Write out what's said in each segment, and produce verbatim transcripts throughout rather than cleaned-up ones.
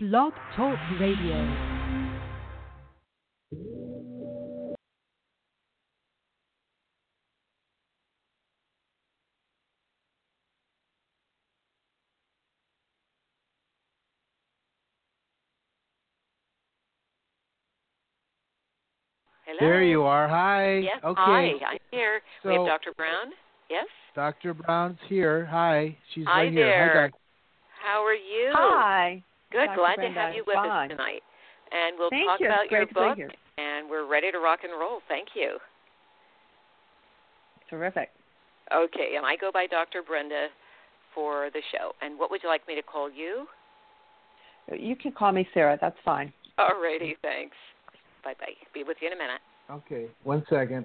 Blog Talk Radio. Hello. There you are. Hi. Yes, okay. Hi. I'm here. So, we have Doctor Brown. Yes? Doctor Brown's here. Hi. She's Hi right there. here. Hi, Doctor. How are you? Hi. Good. Doctor Glad Brenda to have you with fine. us tonight. And we'll Thank talk you. about your book, and we're ready to rock and roll. Thank you. Terrific. Okay. And I go by Doctor Brenda for the show. And what would you like me to call you? You can call me Sarah. That's fine. All righty. Thanks. Bye-bye. Be with you in a minute. Okay. One second.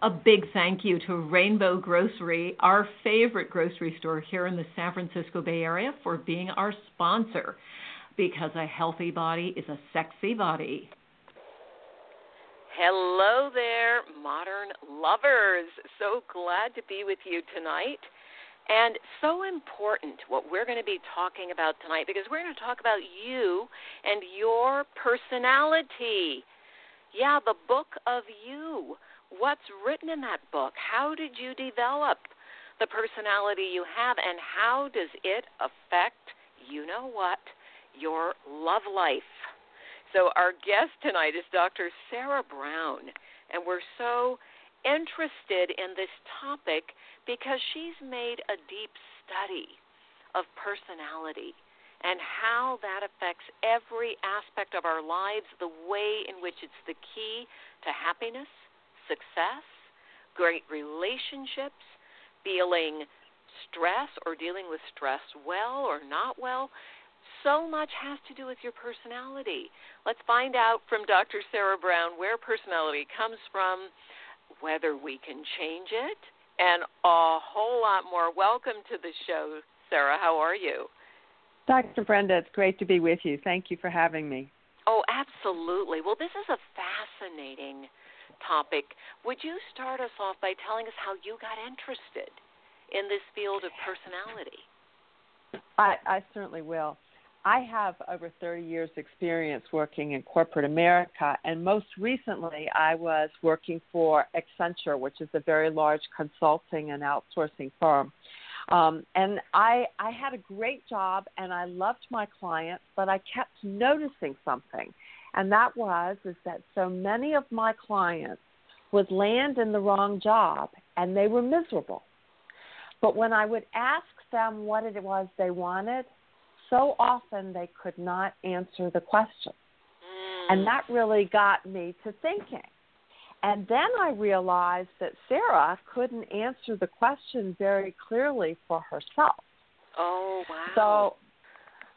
A big thank you to Rainbow Grocery, our favorite grocery store here in the San Francisco Bay Area, for being our sponsor, because a healthy body is a sexy body. Hello there, modern lovers. So glad to be with you tonight. And so important what we're going to be talking about tonight, because we're going to talk about you and your personality. Yeah, the book of you. What's written in that book? How did you develop the personality you have, and how does it affect, you know what, your love life? So our guest tonight is Doctor Sarah Brown, and we're so interested in this topic because she's made a deep study of personality and how that affects every aspect of our lives, the way in which it's the key to happiness, success, great relationships, feeling stress or dealing with stress well or not well. So much has to do with your personality. Let's find out from Doctor Sarah Brown where personality comes from, whether we can change it, and a whole lot more. Welcome to the show, Sarah. How are you? Doctor Brenda, it's great to be with you. Thank you for having me. Oh, absolutely. Well, this is a fascinating topic. Would you start us off by telling us how you got interested in this field of personality? I, I certainly will. I have over thirty years experience working in corporate America, and most recently I was working for Accenture, which is a very large consulting and outsourcing firm. Um, and I, I had a great job, and I loved my clients, but I kept noticing something. And that was is that so many of my clients would land in the wrong job, and they were miserable. But when I would ask them what it was they wanted, so often they could not answer the question. Mm. And that really got me to thinking. And then I realized that Sarah couldn't answer the question very clearly for herself. Oh, wow. So,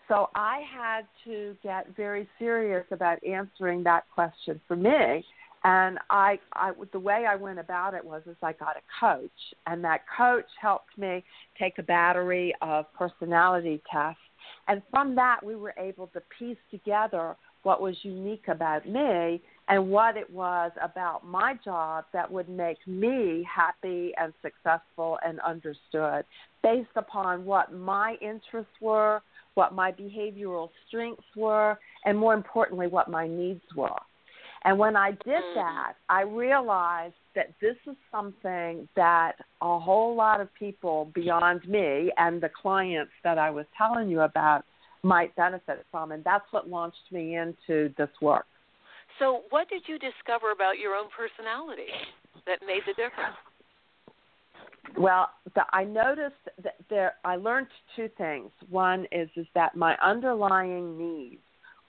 So I had to get very serious about answering that question for me, and I, I, the way I went about it was is I got a coach, and that coach helped me take a battery of personality tests, and from that we were able to piece together what was unique about me and what it was about my job that would make me happy and successful and understood based upon what my interests were, what my behavioral strengths were, and more importantly, what my needs were. And when I did that, I realized that this is something that a whole lot of people beyond me and the clients that I was telling you about might benefit from, and that's what launched me into this work. So what did you discover about your own personality that made the difference? Well, the, I noticed that there. I learned two things. One is is that my underlying needs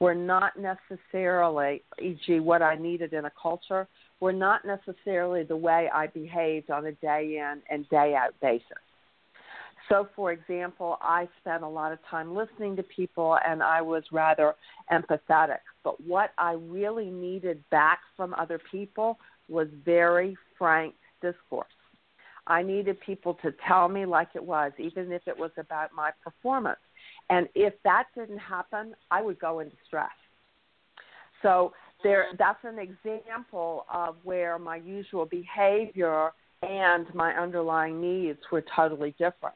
were not necessarily, for example, what I needed in a culture, were not necessarily the way I behaved on a day-in and day-out basis. So, for example, I spent a lot of time listening to people, and I was rather empathetic. But what I really needed back from other people was very frank discourse. I needed people to tell me like it was, even if it was about my performance. And if that didn't happen, I would go into stress. So there, that's an example of where my usual behavior and my underlying needs were totally different.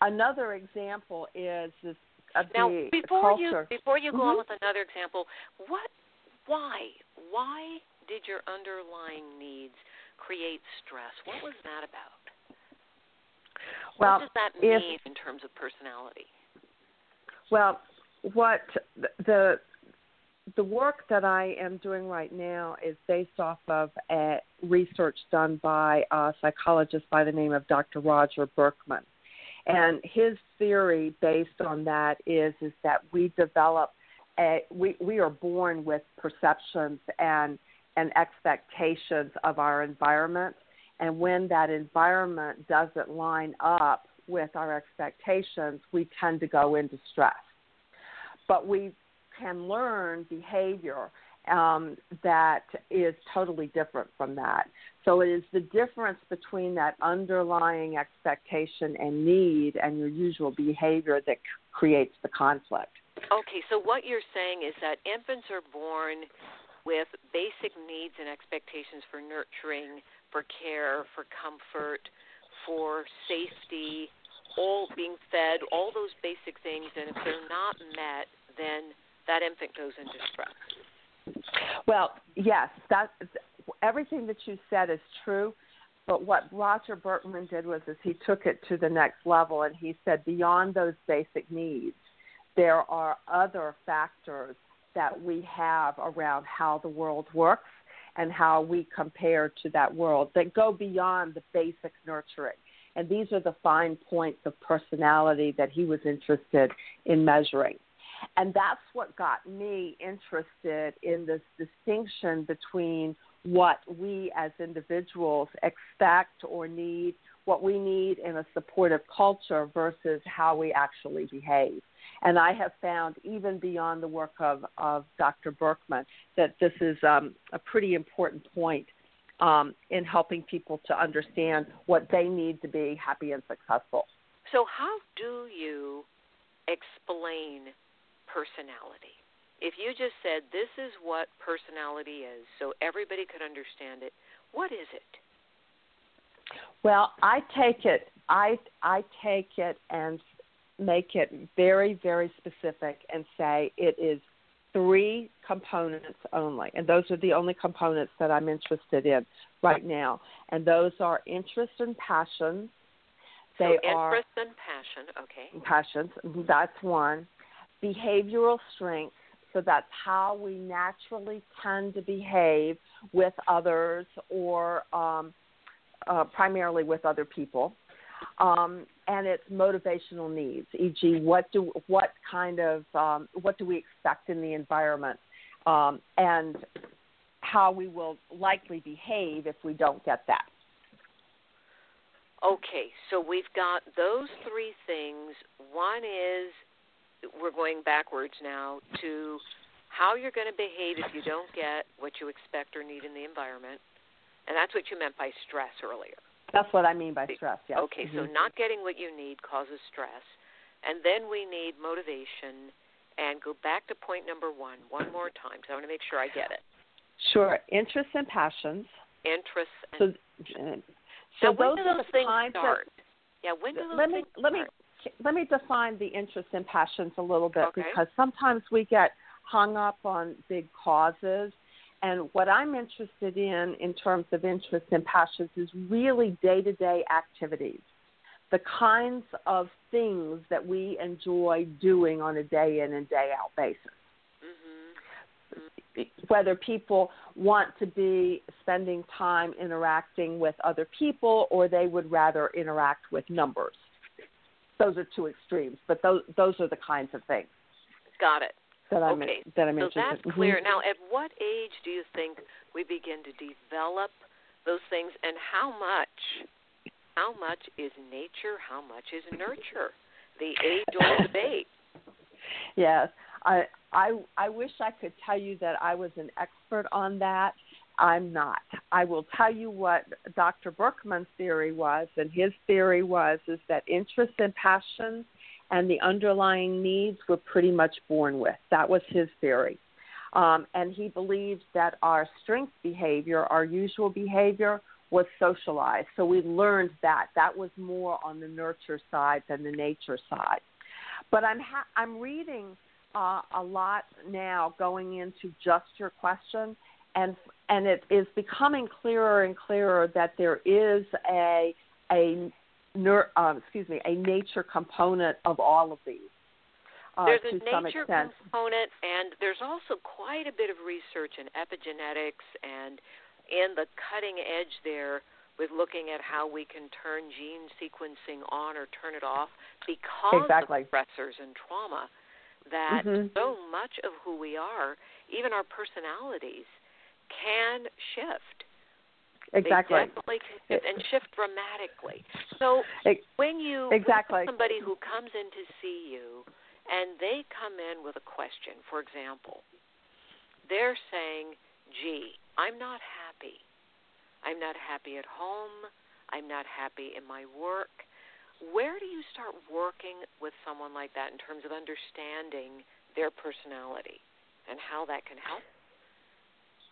Another example is this, of now, the before culture. You, before you go mm-hmm. on with another example, what, why, why did your underlying needs create stress? What was that about? What well, does that mean if, in terms of personality? Well, what the the work that I am doing right now is based off of a research done by a psychologist by the name of Doctor Roger Birkman. And his theory based on that is is that we develop a we, we are born with perceptions and and expectations of our environment, and when that environment doesn't line up with our expectations, we tend to go into stress. But we can learn behavior um, that is totally different from that. So it is the difference between that underlying expectation and need and your usual behavior that c- creates the conflict. Okay, so what you're saying is that infants are born with basic needs and expectations for nurturing, for care, for comfort, for safety, all being fed, all those basic things, and if they're not met, then that infant goes into stress. Well, yes, that everything that you said is true, but what Roger Birkman did was is he took it to the next level, and he said beyond those basic needs, there are other factors that we have around how the world works and how we compare to that world that go beyond the basic nurturing. And these are the fine points of personality that he was interested in measuring. And that's what got me interested in this distinction between what we as individuals expect or need, what we need in a supportive culture versus how we actually behave. And I have found, even beyond the work of, of Doctor Birkman, that this is um, a pretty important point um, in helping people to understand what they need to be happy and successful. So how do you explain personality? If you just said this is what personality is so everybody could understand it, what is it? Well, I take it, I I take it and make it very, very specific and say it is three components only. And those are the only components that I'm interested in right now. And those are interest and passions. They so interest are, and passion, okay. Passions, that's one. Behavioral strengths, so that's how we naturally tend to behave with others or um, uh, primarily with other people. Um, and it's motivational needs, for example, what do what kind of um, what do we expect in the environment, um, and how we will likely behave if we don't get that. Okay, so we've got those three things. One is we're going backwards now to how you're going to behave if you don't get what you expect or need in the environment, and that's what you meant by stress earlier. That's what I mean by stress, yes. Okay, mm-hmm. So not getting what you need causes stress. And then we need motivation. And go back to point number one one more time, because I want to make sure I get it. Sure. Interests and passions. Interests and passions. So, so when those do those things start? That, yeah, when do those let me, things let me, start? Let me define the interests and passions a little bit, okay. Because sometimes we get hung up on big causes. And what I'm interested in in terms of interests and passions is really day-to-day activities, the kinds of things that we enjoy doing on a day-in and day-out basis. Mm-hmm. Whether people want to be spending time interacting with other people or they would rather interact with numbers. Those are two extremes, but those, those are the kinds of things. Got it. that I'm okay. that I'm so interested. That's mm-hmm. clear. Now, at what age do you think we begin to develop those things, and how much? How much is nature? How much is nurture? The age-old debate. Yes, I I I wish I could tell you that I was an expert on that. I'm not. I will tell you what Doctor Birkman's theory was, and his theory was is that interests and passions and the underlying needs were pretty much born with. That was his theory. Um, and he believes that our strength behavior, our usual behavior, was socialized. So we learned that. That was more on the nurture side than the nature side. But I'm ha- I'm reading uh, a lot now going into just your question, and and it is becoming clearer and clearer that there is a a ner- um, excuse me a nature component of all of these. Uh, there's a nature component, and there's also quite a bit of research in epigenetics and in the cutting edge there with looking at how we can turn gene sequencing on or turn it off because exactly. of stressors and trauma, that mm-hmm. so much of who we are, even our personalities, can shift. Exactly. They definitely can shift, and shift dramatically. So it, when you exactly. when somebody who comes in to see you and they come in with a question, for example, they're saying, gee, I'm not happy. I'm not happy at home. I'm not happy in my work. Where do you start working with someone like that in terms of understanding their personality and how that can help?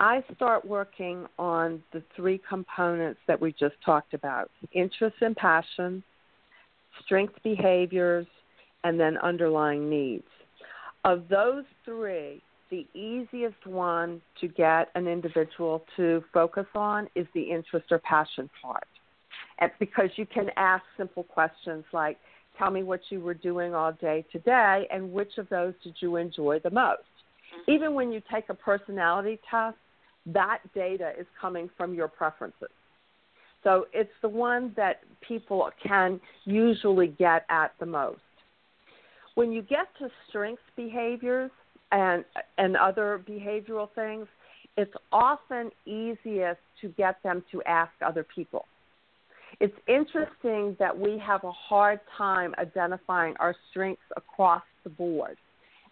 I start working on the three components that we just talked about, interests and passions, strength behaviors, and then underlying needs. Of those three, the easiest one to get an individual to focus on is the interest or passion part, and because you can ask simple questions like, tell me what you were doing all day today and which of those did you enjoy the most. Mm-hmm. Even when you take a personality test, that data is coming from your preferences. So it's the one that people can usually get at the most. When you get to strengths behaviors, And, and other behavioral things, it's often easiest to get them to ask other people. It's interesting that we have a hard time identifying our strengths across the board.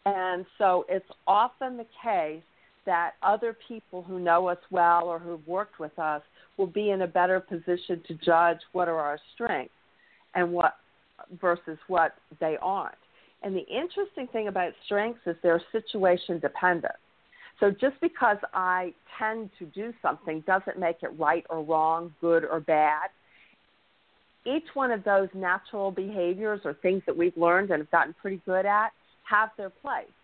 And so it's often the case that other people who know us well or who've worked with us will be in a better position to judge what are our strengths and what versus what they aren't. And the interesting thing about strengths is they're situation dependent. So just because I tend to do something doesn't make it right or wrong, good or bad. Each one of those natural behaviors or things that we've learned and have gotten pretty good at have their place.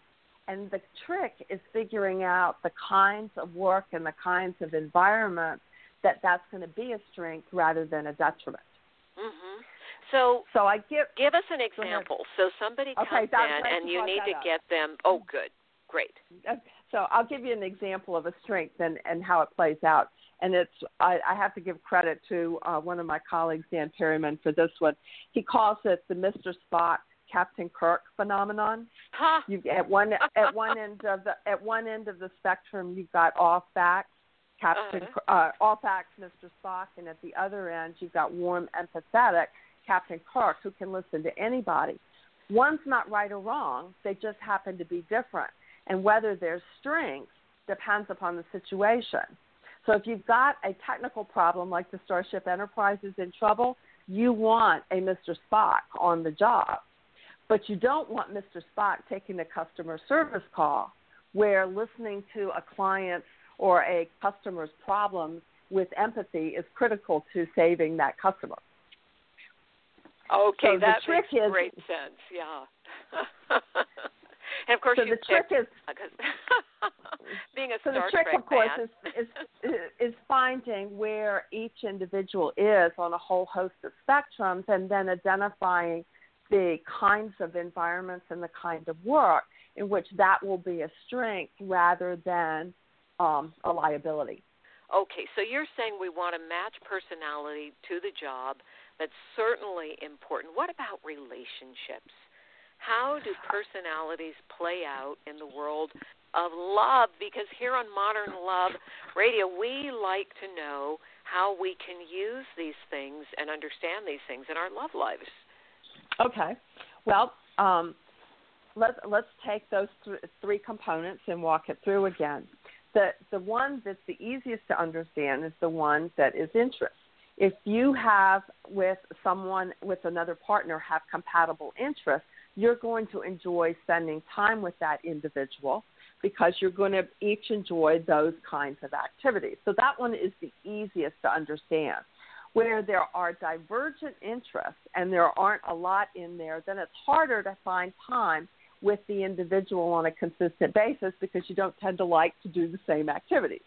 And the trick is figuring out the kinds of work and the kinds of environment that that's going to be a strength rather than a detriment. Mm-hmm. So, so I give, give us an example. So somebody okay, comes in and you need to up. get them, oh, good, great. So I'll give you an example of a strength and, and how it plays out. And it's I, I have to give credit to uh, one of my colleagues, Dan Perryman, for this one. He calls it the Mister Spock, Captain Kirk phenomenon. Huh. You, at, one, at, one end of the, at one end of the spectrum, you've got all facts, Captain, uh-huh. uh, all facts, Mister Spock, and at the other end, you've got warm, empathetic Captain Kirk, who can listen to anybody. One's not right or wrong. They just happen to be different. And whether their strength depends upon the situation. So if you've got a technical problem like the Starship Enterprise is in trouble, you want a Mister Spock on the job. But you don't want Mister Spock taking the customer service call where listening to a client or a customer's problems with empathy is critical to saving that customer. Okay, so that makes is, great sense, yeah. And, of course, so you the trick is being a so Star the trick, Trek of course, is, is, is finding where each individual is on a whole host of spectrums and then identifying the kinds of environments and the kind of work in which that will be a strength rather than um, a liability. Okay, so you're saying we want to match personality to the job. That's certainly important. What about relationships? how do personalities play out in the world of love? Because here on Modern Love Radio, we like to know how we can use these things and understand these things in our love lives. Okay. Well, um, let's, let's take those th- three components and walk it through again. The, the one that's the easiest to understand is the one that is interest. If you have with someone, with another partner, have compatible interests, you're going to enjoy spending time with that individual because you're going to each enjoy those kinds of activities. So that one is the easiest to understand. Where there are divergent interests and there aren't a lot in there, then it's harder to find time with the individual on a consistent basis because you don't tend to like to do the same activities.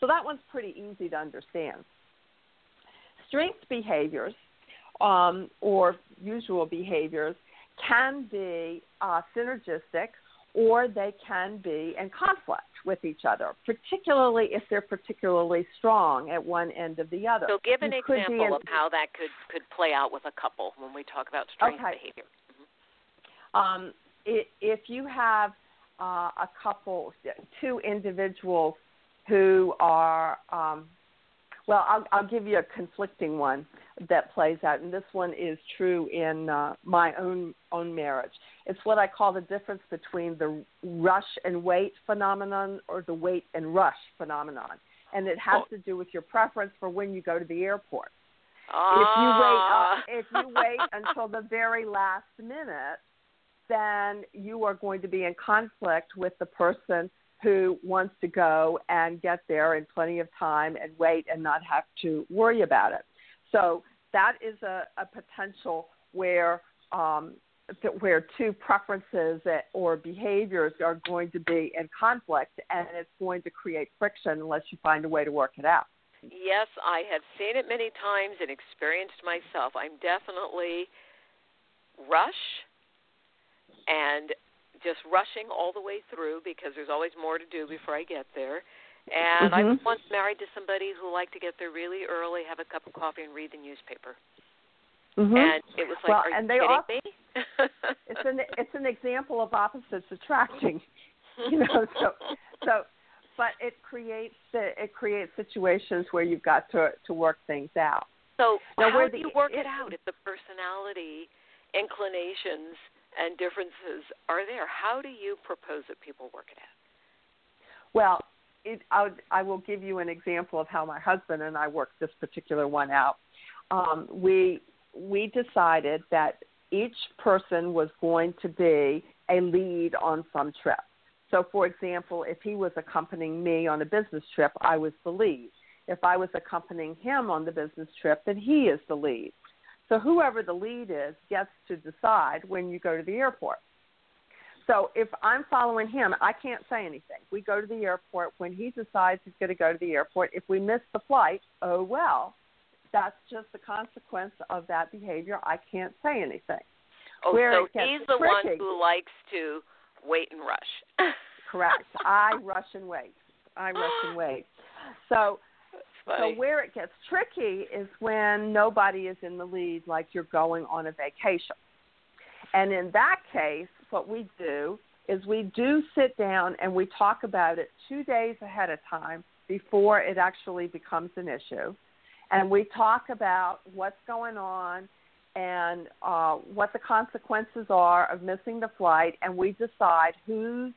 So that one's pretty easy to understand. Strength behaviors um, or usual behaviors can be uh, synergistic, or they can be in conflict with each other, particularly if they're particularly strong at one end of the other. So give an you example in, of how that could, could play out with a couple when we talk about strength okay. behavior. Mm-hmm. Um, it, if you have uh, a couple, two individuals who are um, – Well, I'll, I'll give you a conflicting one that plays out, and this one is true in uh, my own own marriage. It's what I call the difference between the rush and wait phenomenon or the wait and rush phenomenon, and it has oh. to do with your preference for when you go to the airport. Ah. If you wait, uh, if you wait until the very last minute, then you are going to be in conflict with the person who wants to go and get there in plenty of time and wait and not have to worry about it. So that is a, a potential where um, where two preferences or behaviors are going to be in conflict, and it's going to create friction unless you find a way to work it out. Yes, I have seen it many times and experienced myself. I'm definitely rush and just rushing all the way through because there's always more to do before I get there. And mm-hmm. I was once married to somebody who liked to get there really early, have a cup of coffee, and read the newspaper. Mm-hmm. And it was like, well, are you kidding all, me? it's, an, it's an example of opposites attracting. You know, so, so, but it creates it creates situations where you've got to to work things out. So now, how do you the, work it, it out if the personality inclinations and differences are there? How do you propose that people work it out? Well, it, I, would, I will give you an example of how my husband and I worked this particular one out. Um, we we decided that each person was going to be a lead on some trip. So, for example, if he was accompanying me on a business trip, I was the lead. If I was accompanying him on the business trip, then he is the lead. So whoever the lead is gets to decide when you go to the airport. So if I'm following him, I can't say anything. We go to the airport. When he decides he's going to go to the airport, if we miss the flight, oh, well, that's just the consequence of that behavior. I can't say anything. Oh, Where so he's the tricky, one who likes to wait and rush. Correct. I rush and wait. I rush and wait. So – So where it gets tricky is when nobody is in the lead, like you're going on a vacation. And in that case, what we do is we do sit down and we talk about it two days ahead of time before it actually becomes an issue. And we talk about what's going on and uh, what the consequences are of missing the flight. And we decide whose,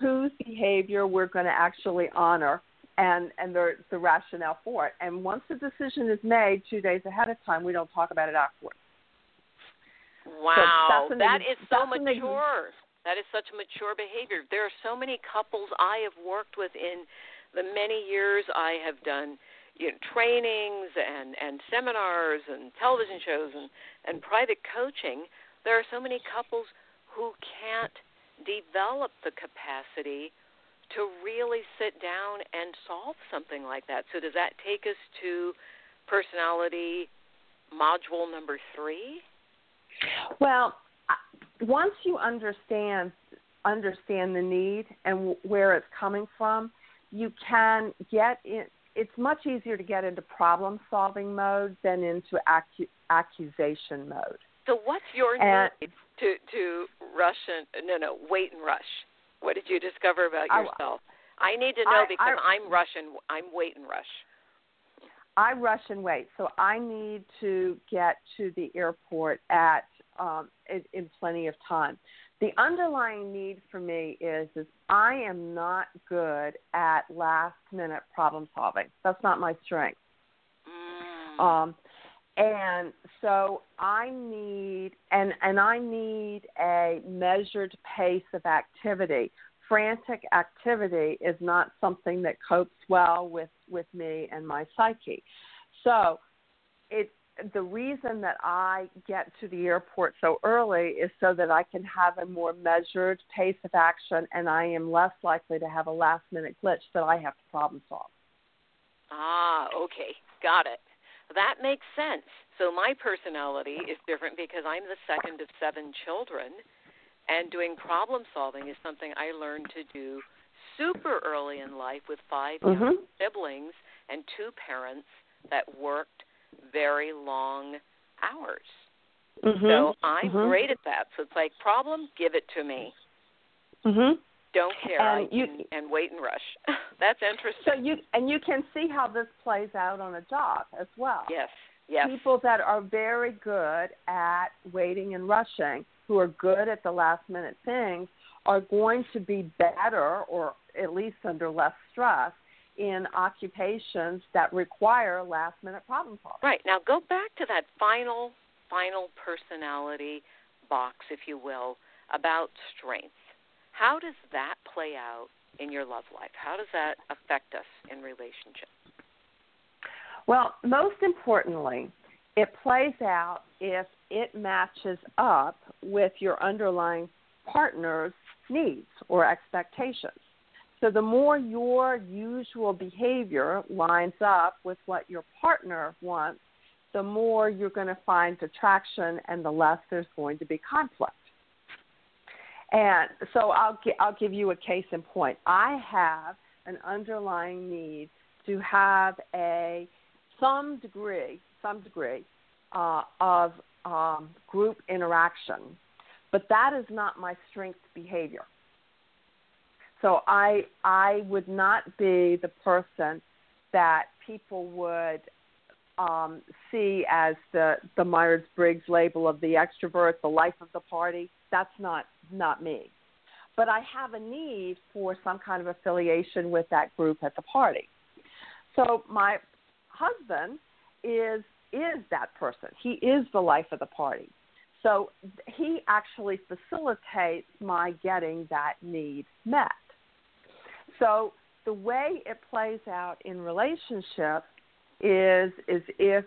whose behavior we're going to actually honor and, and the, the rationale for it. And once the decision is made two days ahead of time, we don't talk about it afterwards. Wow, so an, that is so mature. An, that is such mature behavior. There are so many couples I have worked with in the many years I have done you know, trainings and, and seminars and television shows and, and private coaching. There are so many couples who can't develop the capacity to really sit down and solve something like that. So does that take us to personality module number three? Well, once you understand understand the need and where it's coming from, you can get in. It's much easier to get into problem solving mode than into acu- accusation mode. So what's your and, need to to rush and no no wait and rush. What did you discover about yourself? I, I need to know I, because I, I'm rush and I'm wait and rush. I rush and wait, so I need to get to the airport at um, in, in plenty of time. The underlying need for me is is I am not good at last minute problem solving. That's not my strength. Mm. Um, and so I need and and I need a measured pace of activity. Frantic activity is not something that copes well with, with me and my psyche. So it the reason that I get to the airport so early is so that I can have a more measured pace of action, and I am less likely to have a last-minute glitch that I have to problem solve. Ah, okay. Got it. That makes sense. So my personality is different because I'm the second of seven children. And doing problem solving is something I learned to do super early in life with five mm-hmm. young siblings and two parents that worked very long hours. Mm-hmm. So I'm mm-hmm. great at that. So it's like, problem, give it to me. Mm-hmm. Don't care. And, I you, can, and wait and rush. That's interesting. So you and you can see how this plays out on a job as well. Yes. Yes. People that are very good at waiting and rushing, who are good at the last-minute things, are going to be better, or at least under less stress, in occupations that require last-minute problem solving. Right. Now, go back to that final, final personality box, if you will, about strength. How does that play out in your love life? How does that affect us in relationships? Well, most importantly, it plays out if it matches up with your underlying partner's needs or expectations. So the more your usual behavior lines up with what your partner wants, the more you're going to find attraction and the less there's going to be conflict. And so I'll, gi- I'll give you a case in point. I have an underlying need to have a some degree, some degree uh, of um, group interaction, but that is not my strength behavior. So I I would not be the person that people would um, see as the, the Myers-Briggs label of the extrovert, the life of the party. That's not, not me. But I have a need for some kind of affiliation with that group at the party. So my husband is is that person. He is the life of the party. So he actually facilitates my getting that need met. So the way it plays out in relationships is is if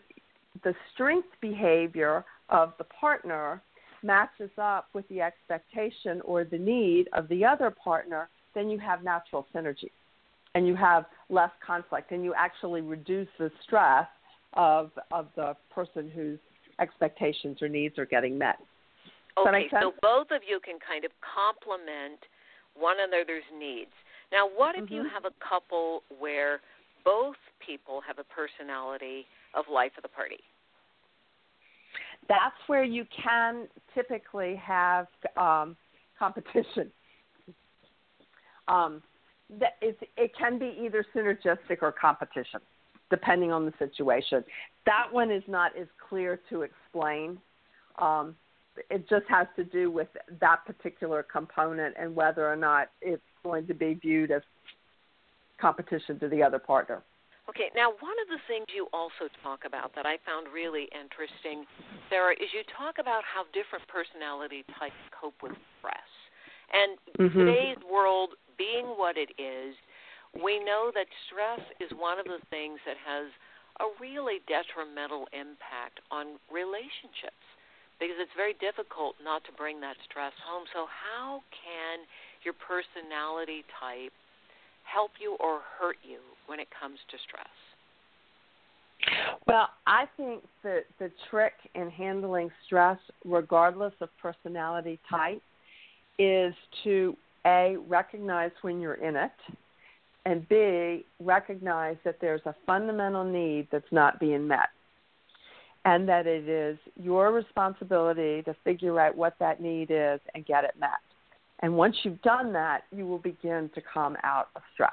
the strength behavior of the partner matches up with the expectation or the need of the other partner, then you have natural synergy. And you have less conflict, and you actually reduce the stress of of the person whose expectations or needs are getting met. Does okay, that make sense? So both of you can kind of complement one another's needs. Now, what if mm-hmm. you have a couple where both people have a personality of life of the party? That's where you can typically have um, competition. Um That it, it can be either synergistic or competition, depending on the situation. That one is not as clear to explain. Um, it just has to do with that particular component and whether or not it's going to be viewed as competition to the other partner. Okay. Now, one of the things you also talk about that I found really interesting, Sarah, is you talk about how different personality types cope with stress. And mm-hmm. today's world being what it is, we know that stress is one of the things that has a really detrimental impact on relationships because it's very difficult not to bring that stress home. So how can your personality type help you or hurt you when it comes to stress? Well, I think that the trick in handling stress, regardless of personality type, is to, A, recognize when you're in it, and B, recognize that there's a fundamental need that's not being met. and that it is your responsibility to figure out what that need is and get it met. And once you've done that, you will begin to come out of stress.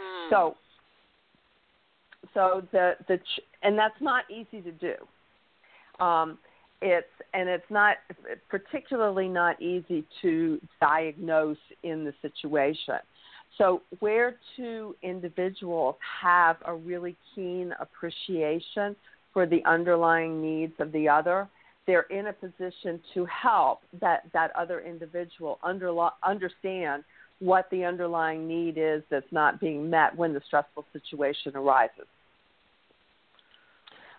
Mm. So, so the the and that's not easy to do. Um, it's and it's not particularly not easy to diagnose in the situation. So where two individuals have a really keen appreciation for the underlying needs of the other, they're in a position to help that, that other individual underlo- understand what the underlying need is that's not being met when the stressful situation arises.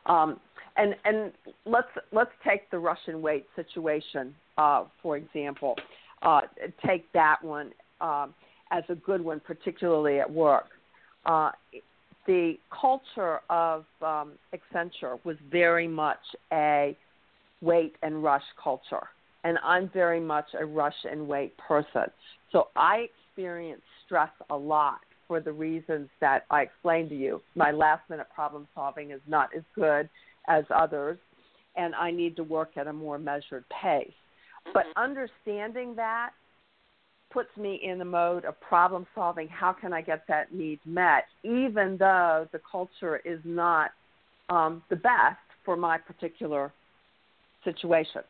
Um, and and let's let's take the Russian weight situation, uh, for example. Uh, take that one um, as a good one, particularly at work. Uh, the culture of um, Accenture was very much a weight and rush culture, and I'm very much a rush and wait person. So I experience stress a lot for the reasons that I explained to you. My last minute problem solving is not as good as others, and I need to work at a more measured pace. But understanding that puts me in the mode of problem solving. How can I get that need met, even though the culture is not um, the best for my particular situation?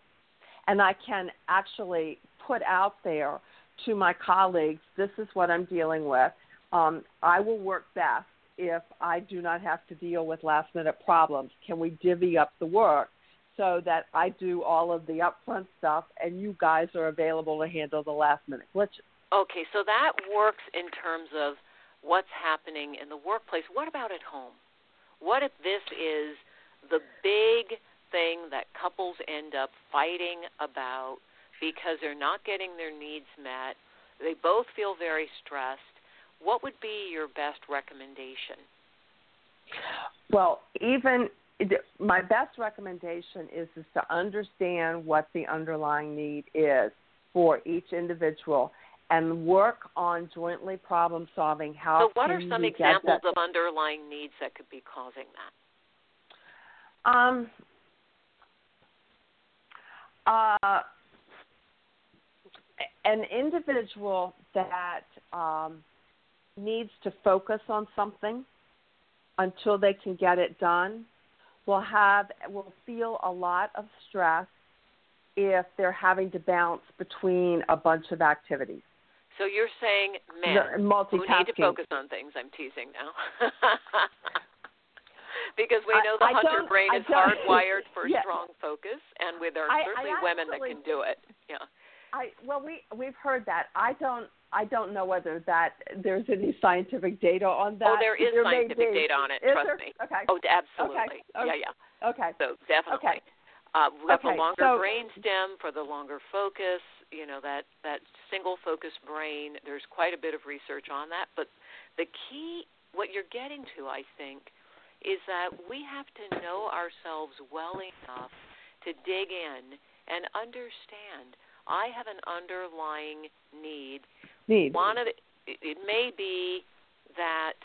And I can actually put out there to my colleagues, this is what I'm dealing with. Um, I will work best if I do not have to deal with last minute problems. Can we divvy up the work so that I do all of the upfront stuff and you guys are available to handle the last minute glitches? Okay, so that works in terms of what's happening in the workplace. What about at home? What if this is the big thing that couples end up fighting about because they're not getting their needs met? They both feel very stressed. What would be your best recommendation? Well, even my best recommendation is, is to understand what the underlying need is for each individual and work on jointly problem solving. How? So what are some examples of underlying needs that could be causing that? Um. Uh, an individual that um, needs to focus on something until they can get it done will have will feel a lot of stress if they're having to bounce between a bunch of activities. So you're saying men who need to focus on things. I'm teasing now. Because we know the I, I hunter brain is hardwired for yeah. strong focus, and we, there are certainly I, I women that can do it. Yeah. I well, we we've heard that. I don't I don't know whether that there's any scientific data on that. Oh, there is there scientific data on it. Is trust there? me. Okay. Oh, absolutely. Okay. Okay. Yeah, yeah. Okay. So definitely. Okay. Uh, we have okay. a longer so, brain stem for the longer focus. You know, that that single focus brain. There's quite a bit of research on that. But the key, what you're getting to, I think, is that we have to know ourselves well enough to dig in and understand I have an underlying need. need. One of the, it may be that,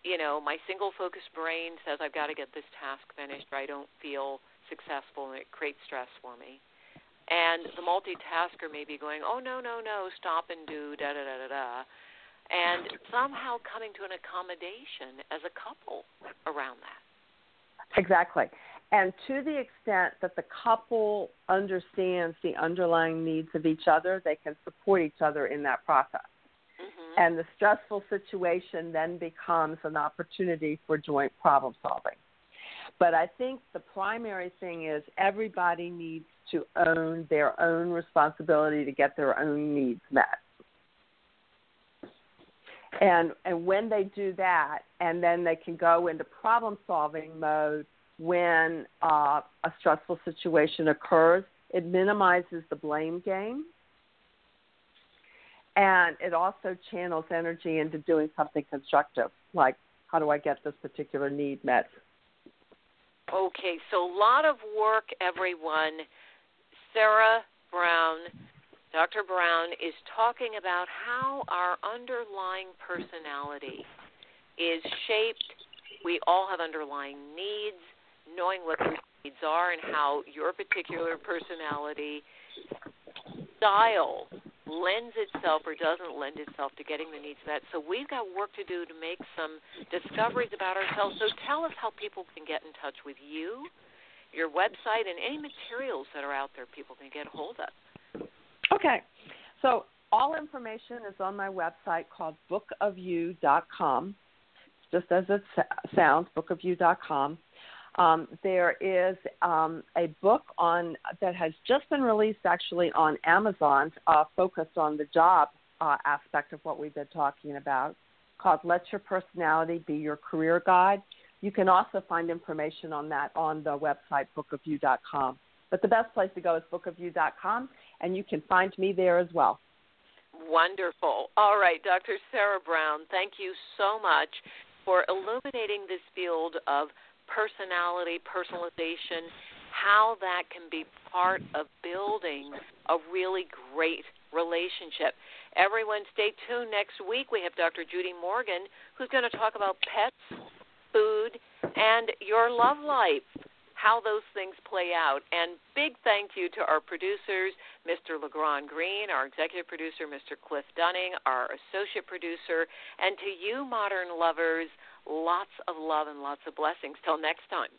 you know, my single focus brain says I've got to get this task finished or I don't feel successful and it creates stress for me. And the multitasker may be going, oh, no, no, no, stop and do da-da-da-da-da. And somehow coming to an accommodation as a couple around that. Exactly. And to the extent that the couple understands the underlying needs of each other, they can support each other in that process. Mm-hmm. And the stressful situation then becomes an opportunity for joint problem solving. But I think the primary thing is everybody needs to own their own responsibility to get their own needs met. And and when they do that, and then they can go into problem-solving mode when uh, a stressful situation occurs, it minimizes the blame game, and it also channels energy into doing something constructive, like how do I get this particular need met? Okay, so a lot of work, everyone. Sarah Brown, Doctor Brown is talking about how our underlying personality is shaped. We all have underlying needs. knowing what your needs are and how your particular personality style lends itself or doesn't lend itself to getting the needs met. So we've got work to do to make some discoveries about ourselves. So tell us how people can get in touch with you, your website, and any materials that are out there people can get hold of. Okay. So all information is on my website called book of you dot com, just as it sounds, book of you dot com. Um, there is um, a book on that has just been released, actually, on Amazon, uh, focused on the job uh, aspect of what we've been talking about, called Let Your Personality Be Your Career Guide. You can also find information on that on the website, book of you dot com. But the best place to go is book of you dot com, and you can find me there as well. Wonderful. All right, Doctor Sarah Brown, thank you so much for illuminating this field of personality, personalization, how that can be part of building a really great relationship. Everyone, stay tuned. Next week we have Doctor Judy Morgan, who's going to talk about pets, food, and your love life, how those things play out. And big thank you to our producers, Mister LeGron Green, our executive producer, Mister Cliff Dunning, our associate producer, and to you, modern lovers, lots of love and lots of blessings. Till next time.